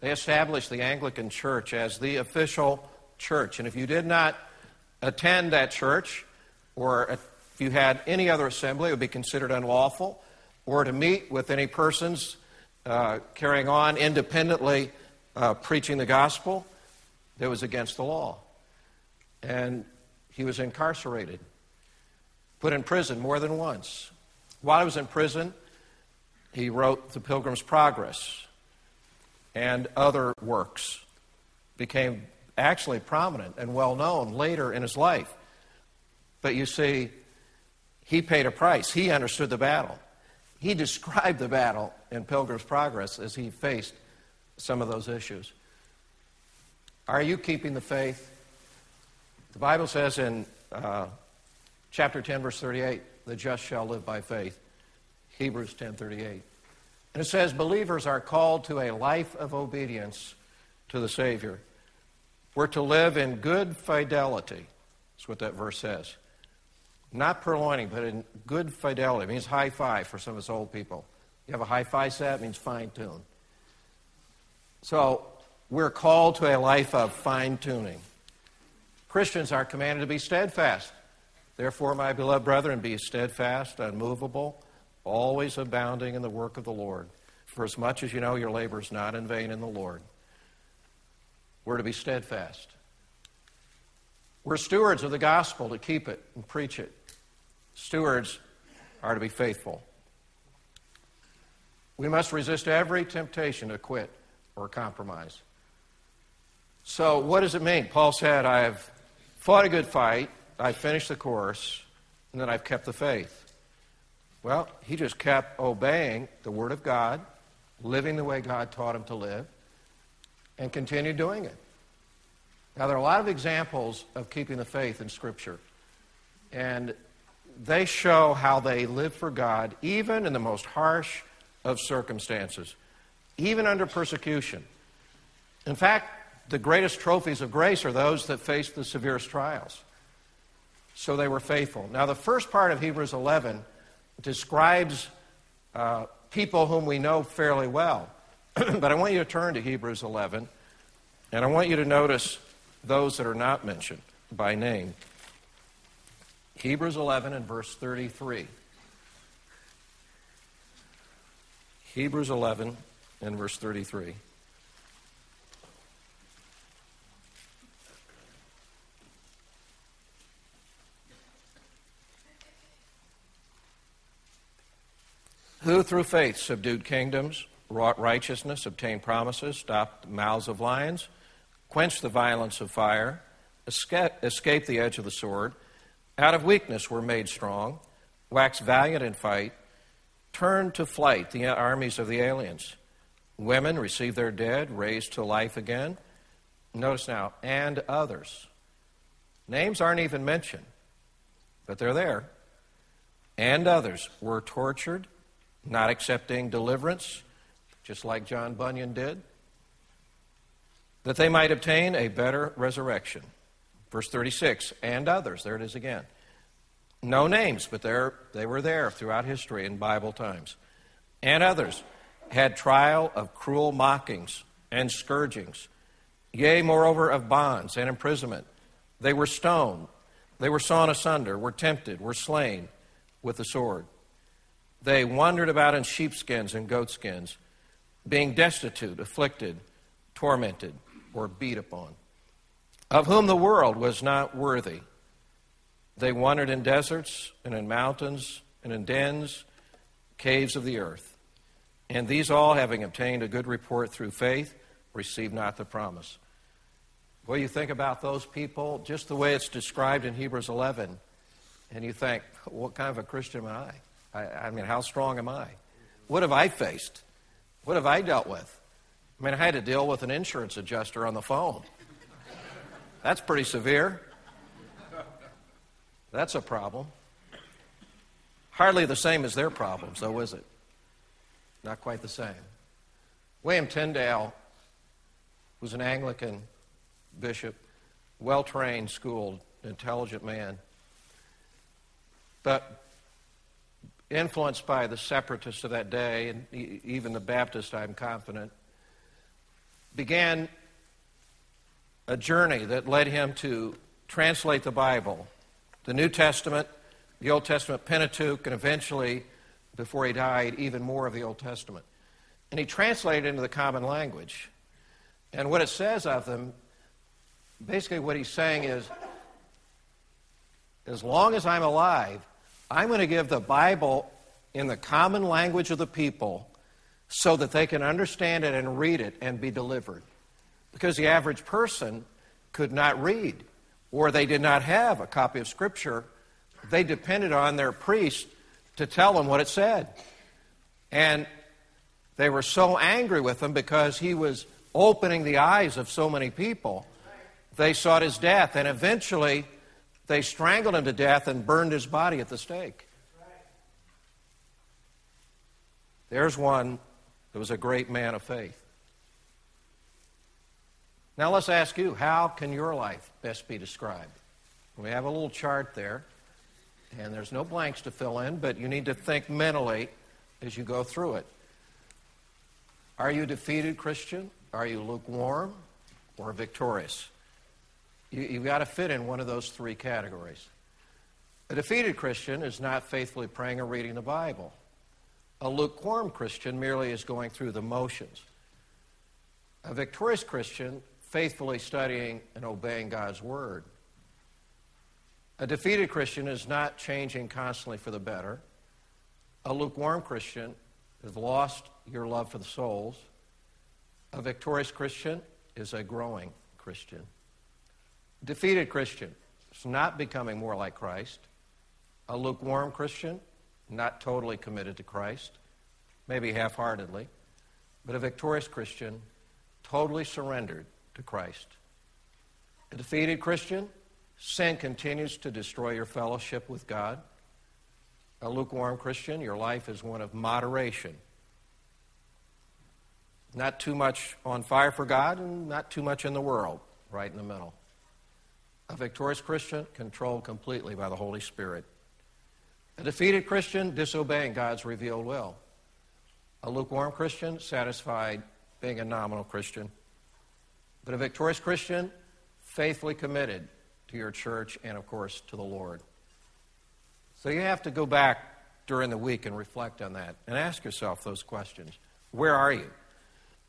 They established the Anglican Church as the official church. And if you did not attend that church, or if you had any other assembly, it would be considered unlawful, or to meet with any persons carrying on independently preaching the gospel, that was against the law. And he was incarcerated, put in prison more than once. While he was in prison, he wrote the Pilgrim's Progress and other works, became actually prominent and well-known later in his life. But you see, he paid a price. He understood the battle. He described the battle in Pilgrim's Progress as he faced some of those issues. Are you keeping the faith? The Bible says in chapter 10, verse 38, the just shall live by faith. Hebrews 10:38. And it says believers are called to a life of obedience to the Savior. We're to live in good fidelity. That's what that verse says. Not purloining, but in good fidelity. It means high five for some of us old people. You have a high five set, it means fine tune. So we're called to a life of fine tuning. Christians are commanded to be steadfast. Therefore, my beloved brethren, be steadfast, unmovable, always abounding in the work of the Lord. For as much as you know your labor is not in vain in the Lord. We're to be steadfast. We're stewards of the gospel to keep it and preach it. Stewards are to be faithful. We must resist every temptation to quit or compromise. So what does it mean? Paul said, I have fought a good fight, I finished the course, and then I've kept the faith. Well, he just kept obeying the Word of God, living the way God taught him to live, and continued doing it. Now, there are a lot of examples of keeping the faith in Scripture, and they show how they live for God even in the most harsh of circumstances, even under persecution. In fact, the greatest trophies of grace are those that face the severest trials. So they were faithful. Now, the first part of Hebrews 11 describes people whom we know fairly well. But I want you to turn to Hebrews 11, and I want you to notice those that are not mentioned by name. Hebrews 11 and verse 33. Hebrews 11 and verse 33. Who through faith subdued kingdoms, wrought righteousness, obtained promises, stopped the mouths of lions, quenched the violence of fire, escaped the edge of the sword, out of weakness were made strong, waxed valiant in fight, turned to flight the armies of the aliens. Women received their dead, raised to life again. Notice now, and others. Names aren't even mentioned, but they're there. And others were tortured, not accepting deliverance, just like John Bunyan did, that they might obtain a better resurrection. Verse 36, and others, there it is again. No names, but they were there throughout history in Bible times. And others had trial of cruel mockings and scourgings, yea, moreover, of bonds and imprisonment. They were stoned, they were sawn asunder, were tempted, were slain with the sword. They wandered about in sheepskins and goatskins, being destitute, afflicted, tormented, or beat upon, of whom the world was not worthy. They wandered in deserts and in mountains and in dens, caves of the earth. And these all, having obtained a good report through faith, received not the promise. Well, you think about those people, just the way it's described in Hebrews 11, and you think, what kind of a Christian am I? I mean, how strong am I? What have I faced? What have I dealt with? I mean, I had to deal with an insurance adjuster on the phone. That's pretty severe. That's a problem. Hardly the same as their problems, though, is it? Not quite the same. William Tyndale was an Anglican bishop, well-trained, schooled, intelligent man, but influenced by the separatists of that day, and even the Baptists, I'm confident, began a journey that led him to translate the Bible, the New Testament, the Old Testament, Pentateuch, and eventually, before he died, even more of the Old Testament. And he translated it into the common language. And what it says of them, basically what he's saying is, as long as I'm alive, I'm going to give the Bible in the common language of the people so that they can understand it and read it and be delivered. Because the average person could not read, or they did not have a copy of Scripture. They depended on their priest to tell them what it said. And they were so angry with him because he was opening the eyes of so many people. They sought his death, and eventually they strangled him to death and burned his body at the stake. There's one It was a great man of faith. Now let's ask you, how can your life best be described? We have a little chart there, and there's no blanks to fill in, but you need to think mentally as you go through it. Are you a defeated Christian? Are you lukewarm or victorious? You've got to fit in one of those three categories. A defeated Christian is not faithfully praying or reading the Bible. A lukewarm Christian merely is going through the motions. A victorious Christian faithfully studying and obeying God's Word. A defeated Christian is not changing constantly for the better. A lukewarm Christian has lost your love for the souls. A victorious Christian is a growing Christian. Defeated Christian is not becoming more like Christ. A lukewarm Christian, not totally committed to Christ, maybe half-heartedly, but a victorious Christian, totally surrendered to Christ. A defeated Christian, sin continues to destroy your fellowship with God. A lukewarm Christian, your life is one of moderation. Not too much on fire for God and not too much in the world, right in the middle. A victorious Christian, controlled completely by the Holy Spirit. A defeated Christian, disobeying God's revealed will. A lukewarm Christian, satisfied being a nominal Christian. But a victorious Christian, faithfully committed to your church and, of course, to the Lord. So you have to go back during the week and reflect on that and ask yourself those questions. Where are you?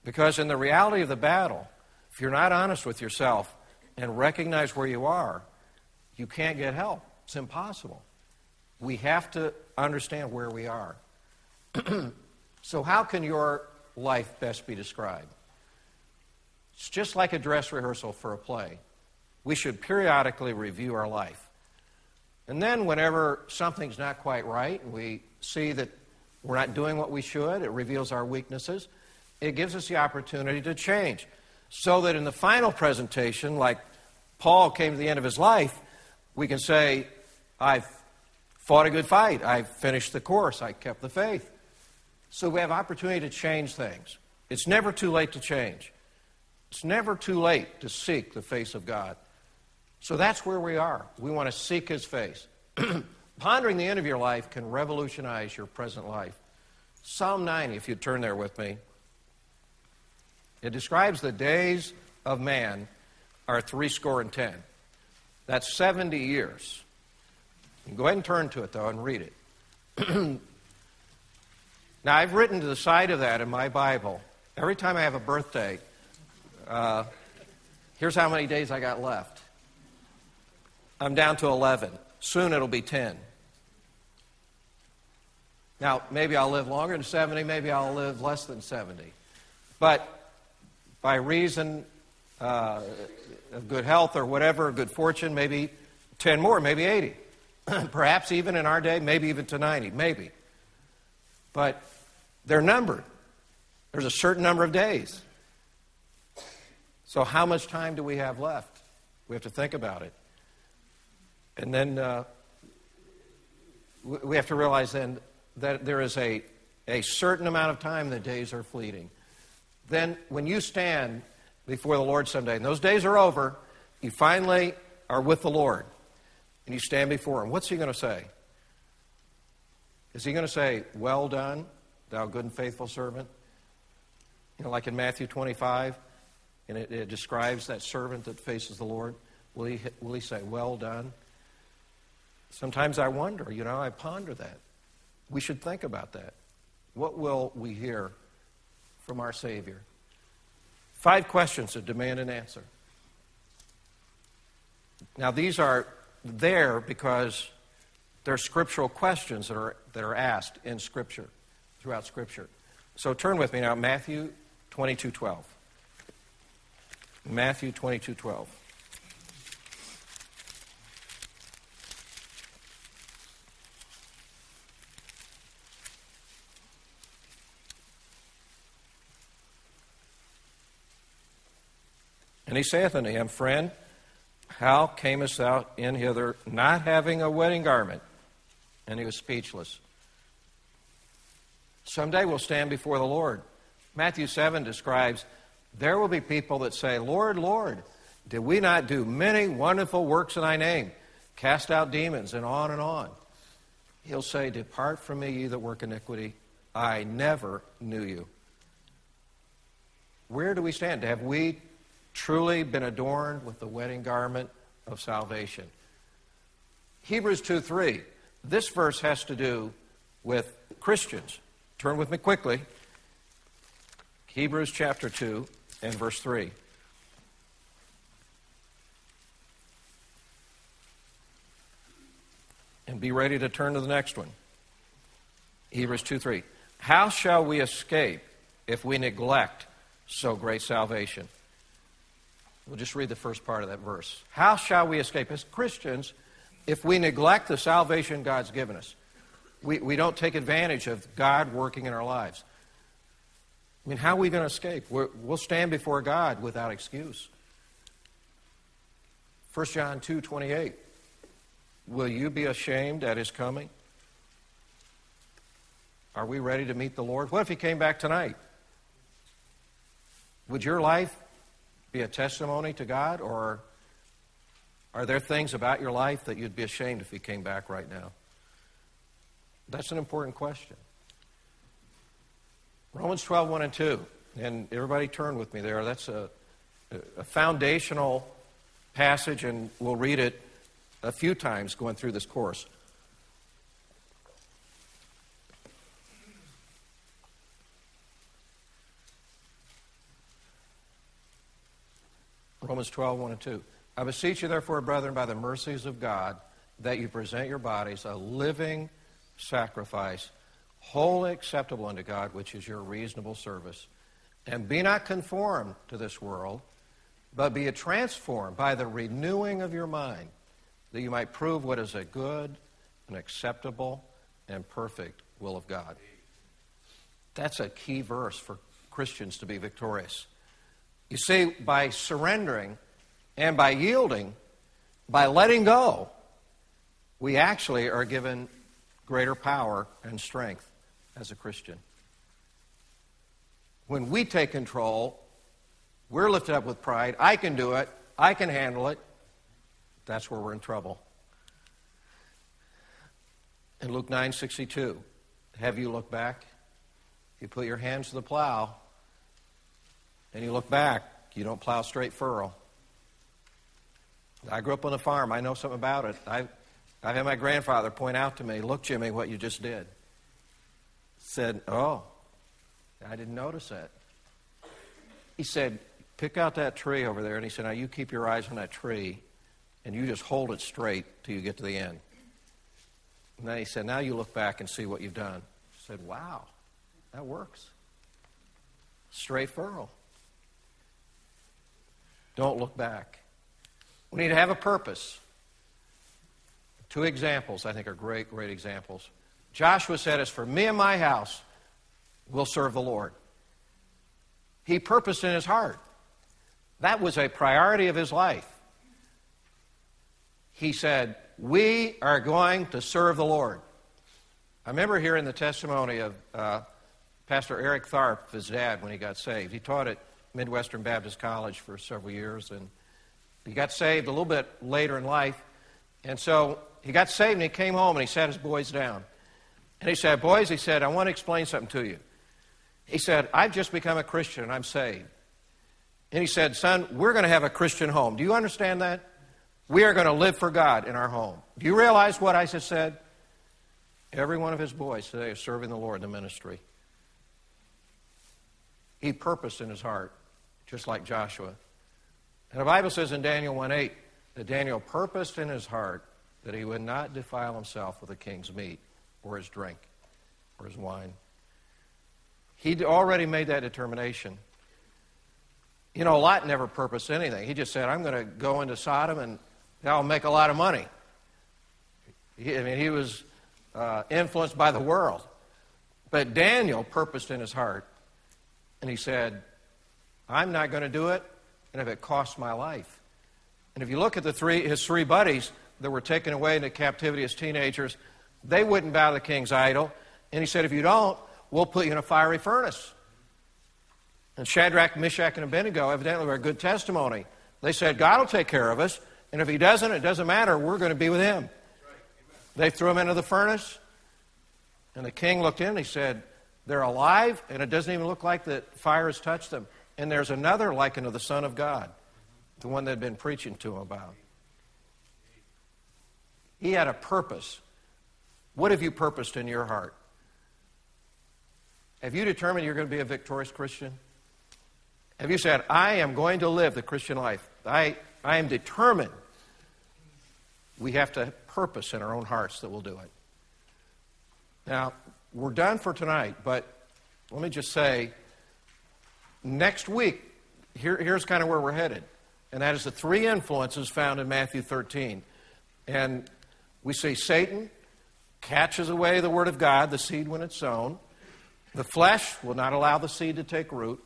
Because in the reality of the battle, if you're not honest with yourself and recognize where you are, you can't get help. It's impossible. We have to understand where we are. So how can your life best be described? It's just like a dress rehearsal for a play. We should periodically review our life. And then whenever something's not quite right, we see that we're not doing what we should, it reveals our weaknesses, it gives us the opportunity to change. So that in the final presentation, like Paul came to the end of his life, we can say, I've fought a good fight, I've finished the course, I kept the faith. So we have opportunity to change things. It's never too late to change. It's never too late to seek the face of God. So that's where we are. We want to seek his face. Pondering the end of your life can revolutionize your present life. Psalm 90, if you turn there with me, it describes the days of man are 70. That's 70 years. You go ahead and turn to it, though, and read it. Now, I've written to the side of that in my Bible. Every time I have a birthday, here's how many days I got left. I'm down to 11. Soon it'll be 10. Now, maybe I'll live longer than 70. Maybe I'll live less than 70. But by reason of good health or whatever, good fortune, maybe 10 more, maybe 80. Perhaps even in our day, maybe even to 90, maybe. But they're numbered. There's a certain number of days. So how much time do we have left? We have to think about it. And then we have to realize then that there is a certain amount of time the days are fleeting. Then when you stand before the Lord someday, and those days are over, you finally are with the Lord. And you stand before him. What's he going to say? Is he going to say, well done, thou good and faithful servant? You know, like in Matthew 25, and it describes that servant that faces the Lord. Will he say, well done? Sometimes I wonder, I ponder that. We should think about that. What will we hear from our Savior? 5 questions that demand an answer. Now, these are there because there are scriptural questions that are asked in Scripture, throughout Scripture. So turn with me now, Matthew 22:12. Matthew 22:12. And he saith unto him, Friend, how camest thou in hither, not having a wedding garment? And he was speechless. Someday we'll stand before the Lord. Matthew 7 describes, there will be people that say, Lord, Lord, did we not do many wonderful works in thy name? Cast out demons, and on and on. He'll say, depart from me, ye that work iniquity. I never knew you. Where do we stand? Have we truly been adorned with the wedding garment of salvation? Hebrews 2:3. This verse has to do with Christians. Turn with me quickly. Hebrews chapter 2 and verse 3. And be ready to turn to the next one. Hebrews 2:3. How shall we escape if we neglect so great salvation? We'll just read the first part of that verse. How shall we escape as Christians if we neglect the salvation God's given us? We don't take advantage of God working in our lives. I mean, how are we going to escape? We'll stand before God without excuse. 1 John 2:28. Will you be ashamed at his coming? Are we ready to meet the Lord? What if he came back tonight? Would your life be a testimony to God, or are there things about your life that you'd be ashamed if he came back right now? That's an important question. Romans 12:1-2, and everybody turn with me there. That's a foundational passage, and we'll read it a few times going through this course. Romans 12:1-2. I beseech you, therefore, brethren, by the mercies of God, that you present your bodies a living sacrifice, wholly acceptable unto God, which is your reasonable service. And be not conformed to this world, but be transformed by the renewing of your mind, that you might prove what is a good and acceptable and perfect will of God. That's a key verse for Christians to be victorious. You see, by surrendering and by yielding, by letting go, we actually are given greater power and strength as a Christian. When we take control, we're lifted up with pride. I can do it. I can handle it. That's where we're in trouble. In Luke 9:62, have you looked back? You put your hands to the plow, and you look back, you don't plow straight furrow. I grew up on a farm. I know something about it. I had my grandfather point out to me, look, Jimmy, what you just did. Said, oh, I didn't notice that. He said, pick out that tree over there. And he said, now you keep your eyes on that tree, and you just hold it straight till you get to the end. And then he said, now you look back and see what you've done. I said, wow, that works. Straight furrow. Don't look back. We need to have a purpose. Two examples I think are great, great examples. Joshua said, as for me and my house, we'll serve the Lord. He purposed in his heart. That was a priority of his life. He said, we are going to serve the Lord. I remember hearing the testimony of Pastor Eric Tharp, his dad, when he got saved. He taught at Midwestern Baptist College for several years, and he got saved a little bit later in life. And so he got saved, and he came home, and he sat his boys down. And he said, boys, he said, I want to explain something to you. He said, I've just become a Christian, and I'm saved. And he said, son, we're going to have a Christian home. Do you understand that? We are going to live for God in our home. Do you realize what I just said? Every one of his boys today is serving the Lord in the ministry. He purposed in his heart, just like Joshua. And the Bible says in Daniel 1:8 that Daniel purposed in his heart that he would not defile himself with the king's meat or his drink or his wine. He'd already made that determination. You know, Lot never purposed anything. He just said, I'm going to go into Sodom and I'll make a lot of money. He was influenced by the world. But Daniel purposed in his heart, and he said, I'm not going to do it, and if it costs my life. And if you look at his three buddies that were taken away into captivity as teenagers, they wouldn't bow to the king's idol. And he said, if you don't, we'll put you in a fiery furnace. And Shadrach, Meshach, and Abednego evidently were a good testimony. They said, God will take care of us, and if he doesn't, it doesn't matter. We're going to be with him. They threw him into the furnace, and the king looked in, and he said, they're alive, and it doesn't even look like the fire has touched them. And there's another likened to the Son of God, the one they'd been preaching to him about. He had a purpose. What have you purposed in your heart? Have you determined you're going to be a victorious Christian? Have you said, I am going to live the Christian life? I am determined. We have to purpose in our own hearts that we'll do it. Now, we're done for tonight, but let me just say, next week, here's kind of where we're headed, and that is the three influences found in Matthew 13. And we see Satan catches away the word of God, the seed when it's sown. The flesh will not allow the seed to take root.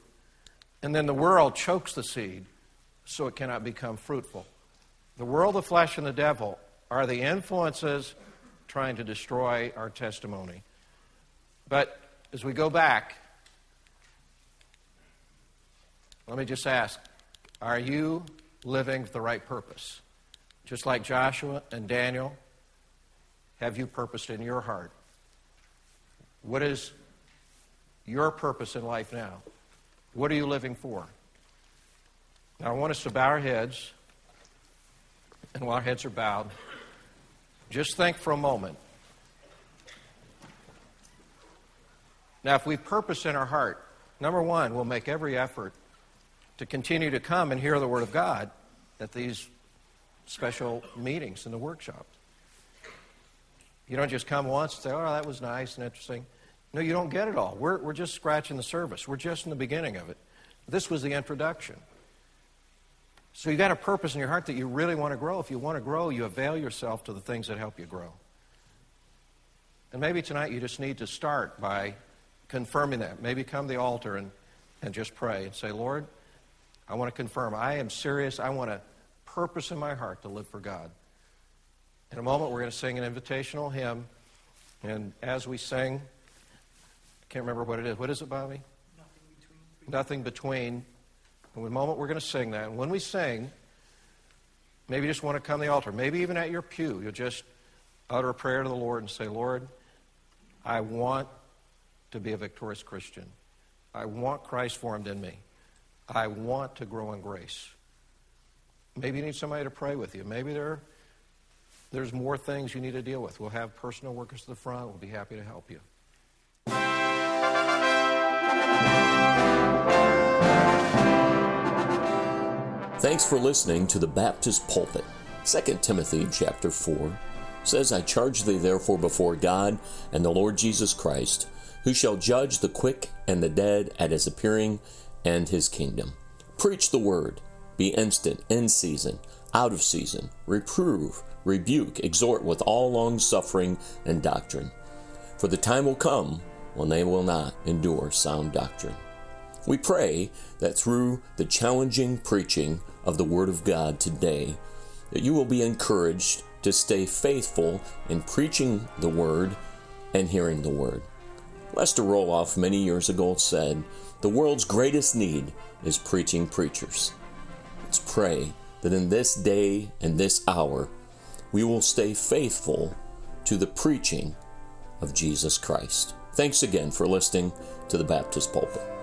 And then the world chokes the seed so it cannot become fruitful. The world, the flesh, and the devil are the influences trying to destroy our testimony. But as we go back, let me just ask, are you living for the right purpose? Just like Joshua and Daniel, have you purposed in your heart? What is your purpose in life now? What are you living for? Now, I want us to bow our heads, and while our heads are bowed, just think for a moment. Now, if we purpose in our heart, number one, we'll make every effort to continue to come and hear the Word of God at these special meetings in the workshop. You don't just come once and say, oh, that was nice and interesting. No, you don't get it all. We're just scratching the surface. We're just in the beginning of it. This was the introduction. So you've got a purpose in your heart that you really want to grow. If you want to grow, you avail yourself to the things that help you grow. And maybe tonight you just need to start by confirming that. Maybe come to the altar and just pray and say, Lord, I want to confirm. I am serious. I want a purpose in my heart to live for God. In a moment, we're going to sing an invitational hymn. And as we sing, I can't remember what it is. What is it, Bobby? Nothing between. In a moment, we're going to sing that. And when we sing, maybe you just want to come to the altar. Maybe even at your pew, you'll just utter a prayer to the Lord and say, Lord, I want to be a victorious Christian. I want Christ formed in me. I want to grow in grace. Maybe you need somebody to pray with you. Maybe there's more things you need to deal with. We'll have personal workers to the front. We'll be happy to help you. Thanks for listening to The Baptist Pulpit. 2 Timothy chapter 4 says, I charge thee therefore before God and the Lord Jesus Christ, who shall judge the quick and the dead at his appearing and his kingdom. Preach the word. Be instant, in season, out of season. Reprove, rebuke, exhort with all long-suffering and doctrine. For the time will come when they will not endure sound doctrine. We pray that through the challenging preaching of the Word of God today, that you will be encouraged to stay faithful in preaching the Word and hearing the Word. Lester Roloff many years ago said, the world's greatest need is preaching preachers. Let's pray that in this day and this hour, we will stay faithful to the preaching of Jesus Christ. Thanks again for listening to The Baptist Pulpit.